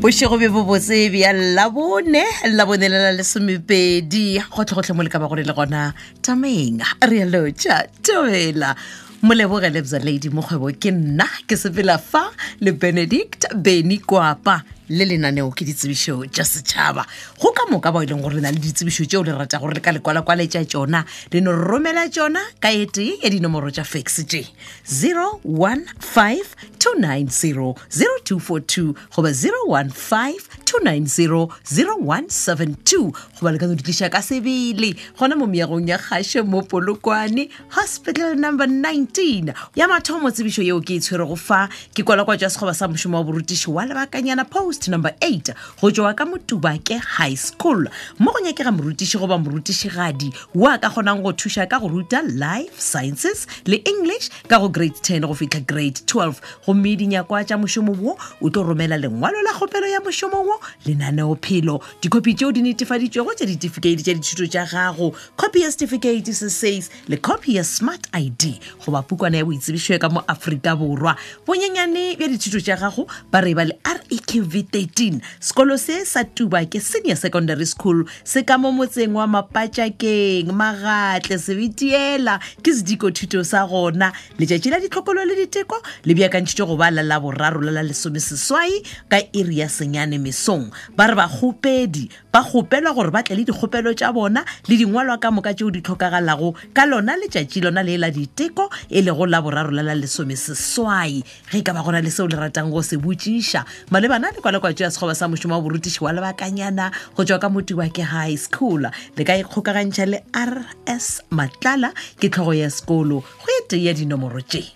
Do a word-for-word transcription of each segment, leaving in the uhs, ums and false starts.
Boshego be bo botse bya labone labone la le somepedi go tlhotlhe mo le ka ba gore le gona tameng re lo tja toela mo le bo galebza lady mo khwebo ke nna ke sepela fa le Benedict Beni Kwapa le lena ne o ke ditsebisho tja setshaba go ka moka ba ileng gore le na le ditsebisho tje o le rata gore le ka le kwala kwala tja tsona le no romela tsona ka eti ya dinomoro tja fax tje zero one five two nine zero zero two four two go ba zero one five two nine zero zero one seven two go ba le ka no ditlisha ka sebele gona mo meagong ya gashe mo Polokwane hospital number nineteen ya mathomo tsebisho yeo ke itshwere go fa ke kwala kwa tja segoba sa moshomo wa borutishi wa lebakanyana post number eight go tjoa ka Motubake high school mo go nyakega morutishi go ba morutishiagadi wa ka gonang go thusha ka go ruta life sciences le English ka go grade ten go fitla grade twelve go medinya kwa tja moshomo wo o tlo romela lengwalo la gopelo ya moshomo wo lenaneo phelo dikopi tjeo di netefaditswego tja certificate tja dithuto tja gago copy ya certificate se says le copy ya smart I D go ba pukwana ya boitsebisho ka mo Afrika Borwa bonyenyane bya dithuto tja gago ba re ba le R E Q V thirteen skolo se sa Tubake senior secondary school se ka mo motseng wa Mapatjakeng Magatle Sebitiela ke se diko thuto sa gona le tjatjela ditlhokolo le diteko le bya ka ntjitse go ba la la boraro la le someseswai ka area senyane mesong ba re ba gopedi ba gopelwa gore ba tle le digopelo tja bona le dingwalwa ka moka tjeo di tlhokagalago ka lona le tjatjilona le la diteko e le go la boraro la le someseswai ge ka ba gona le se o le ratang go se botšisha malebana le kwa le kwa tja segoba sa moshomo wa borutishi wa lebakanyana go tjoa ka Motubake high school le ka ikgokagantšha le R S Matlala ke tlhogo ya sekolo go ete ya dinomoro tje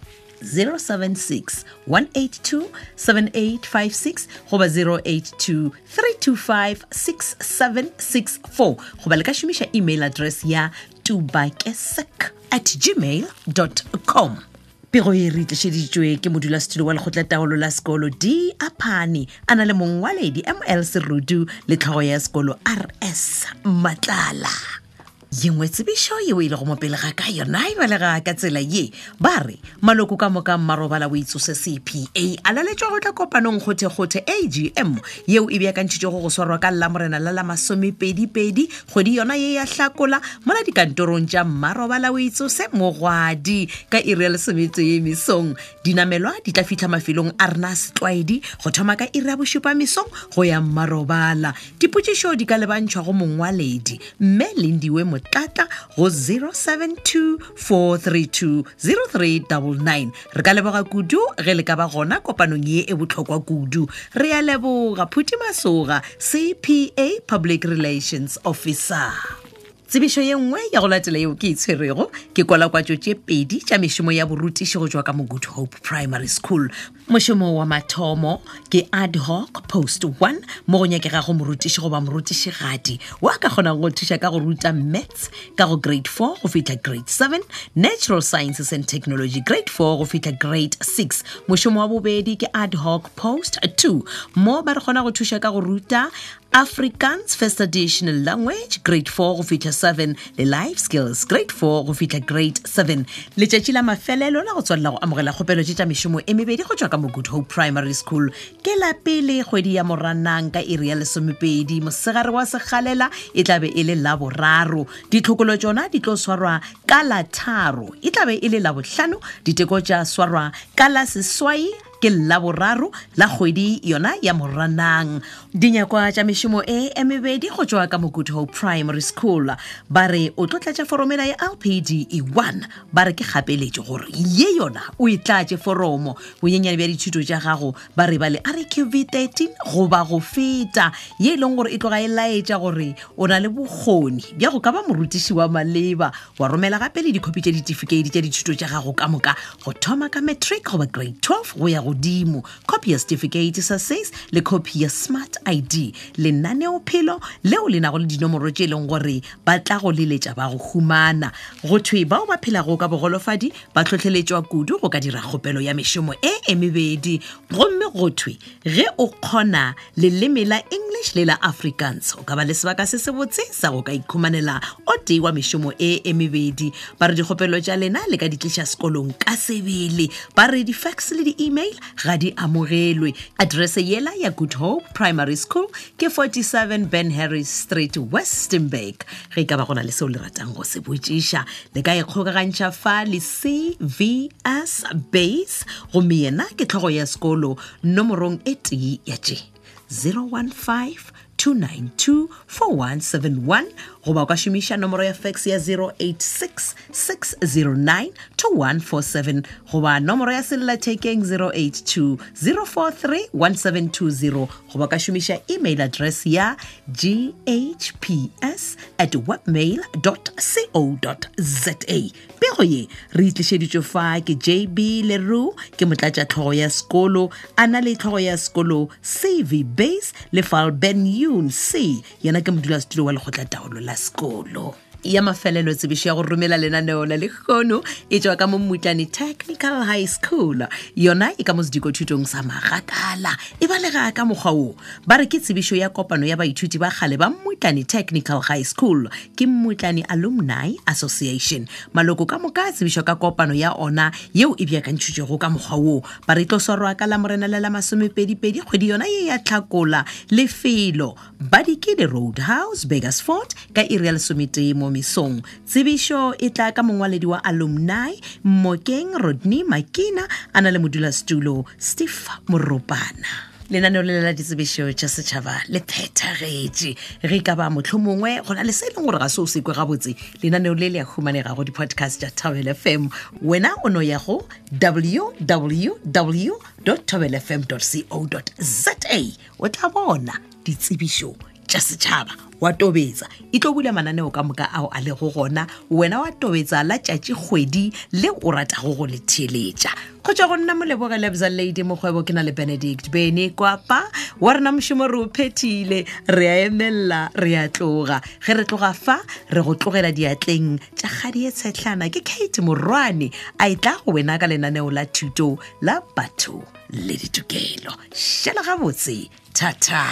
zero seven six one eight two seven eight five six go ba zero eight two three two five six seven six four go ba le ka shumisha email address ya tubakesec at gmail dot com. Pero e re tsheditswe ke modula studio wa lekgotla taolo la sekolo di Aphane ana le mongwaledi M L Serudu le tlhogo ya sekolo R S Matlala yengwe tsebisho yeo ile go mopele ga ka yona e ba le ga ka tsela ye ba re maloko ka moka mmarobala o itsose C P A a laletswa go tla kopanong gothegothe A G M yeo e beakantšitse go go swarwa ka lamorena la la masomepedipedi kgwedi yona ye ya hlakola mo la dikantorong tša mmarobala o itsose mogwadi ka iri le semetse ye misong dinamelwa di tla fitlha mafelong a rena setlwaedi go thoma ka iri ya bosupa misong go ya mmarobala dipotšišo di ka lebantšhwa go mongwaledi mme Lindiwe Tata go zero seven two four three two zero three nine nine re ka leboga kudu ge le ka ba gona kopanong ye e botlhokwa kudu re a leboga Phuti Masoga C P A Public Relations Officer. Tsebisho ye nngwe ya go latela yeo ke itshwerego ke kwala kwa tjo tje pedi tja mešomo ya borutiši go tjwa ka mo Good Hope Primary School. Mošomo wa mathomo ke ad hoc post one mo go nyakega go morutiši goba morutišigadi wa ka kgonang go thuša ka go ruta maths ka go grade four go fitla grade seven, natural sciences and technology grade four go fitla grade six. Mošomo wa bobedi ke ad hoc post two mo ba re kgona go thuša ka go ruta Afrikaans First Additional Language grade four go fitla seven le life skills grade four go fitla grade seven. Letšatši la mafelelo la go tswalela go amogela kgopelo tše tša mešomo e mebedi go tjwa ka mo Good Hope Primary School ke la pele kgwedi ya Moranang ka iri ya lesomepedi mosegare wa segalela e tla be e le la boraro ditlhokolo tjona di tlo swarwa ka la tharo e tla be e le la bohlano diteko tja swarwa ka la seswai ke la boraro la kgwedi yona ya Moranang. Dinyakwa tja mešomo e emebedi go tjwa ka mo Good Hope Primary School ba re o tlo tlatša foromela ya L P D E one ba re ke kgapeletše gore ye yona o e tlatše foromo bonyenyane bja dithuto tja gago ba re ba le R Q V thirteen goba go feta ye e leng gore e tloga e laetša gore o na le bokgoni bja go ka ba morutiši wa maleba wa romela gape le dikopi tja ditefikeiti tja dithuto tja gago ka moka go thoma ka matric goba grade twelve go ya godimo copy ya certificate sa says le copy ya smart I D lenaneo phelo leo le nago le dinomoro tje leng gore ba tla go leletša ba go humana go thwe bao ba phelago ka bogolofadi ba tlhotlheletswa kudu go ka dira kgopelo ya mešomo e emebedi gomme go thwe ge o kgona leleme la English le la Afrikaans o ka ba le sebaka se se botse sa go ka ikhumanela o tee wa mešomo e emebedi ba re dikgopelo tja lena le ka ditliša sekolong ka sebele ba re di fax le di email ga di amogelwe. Address yela ya Good Hope Primary School ke forty-seven Ben Harris Street, Westernburg. Ge ka ba gona le se o le ratang go se botšiša, le ka ikgokagantšha fa le C V S base gomme yena ke tlhogo ya sekolo nomorong eight ya tše zero one five two nine two four one seven one goba ka šomiša nomoro ya fax ya zero eight six six zero nine two one four seven goba nomoro ya selelathekeng zero eight two zero four three one seven two zero goba ka šomiša email address ya g h p s at webmail dot co dot z a. Pego ye re itlišeditšwe fa ke J B Leroux ke motlatšatlhogo ya sekolo a na le tlhogo ya sekolo C V base le Falben Yun C yena ke modulasetulo wa lekgotlataolo la sekolo. Ya mafelelo tsebišo ya go romela lenaneo la lekgono e tšwa ka mo Mmutlani Technical High School, yona e ka mo sedikotshutong sa Magakala e balega ka mokgwa oo. Ba re ke tsebišo ya kopano ya baithuti ba gale ba Mmutlani Technical High School ke Mmutlani Alumni Association. Maloko ka moka tsebišo ka kopano ya ona yeo e bjakantšitšego ka mokgwa oo. Ba re tlo swarwa ka la morena la la masomepedi pedi kgwedi yona ye ya Hlakola, lefelo Badikile Roadhouse, Burgersfort ka iri ya lesomete mo Misong. Tsebisho e tla ka mongwaledi wa alumni Mokeng Rodney Makina ana le modulasetulo Steve Moropana. Lenaneo le la ditsebišo tša setšhaba le phethagetše ge ka ba mohlomongwe go na le se e leng gore ga se o se kwe gabotse. Lenaneo le le ya humanega go di-podcast tša Thobela F M. Wena o no ya go w w w dot thobela f m dot co dot z a o tla bona ditsebišo tša setšhaba wa tobetsa e tlo bula mananeo ka moka ao a le go gona wena wa tobetsa la tšatši kgwedi le o ratago go le theletša go tšwa go nna Moleboga Lebza Lady mokgwebo ke na le Benedict Bene kwapa wa rena mošomo re o phetile re a emelela re a tloga ge re tloga fa re go tlogela diatleng tša kgadi e tshetlhana ke Kate Morwane a itla go wena ka lenaneo la thuto la batho le ditokelo. Šala gabotse, thata.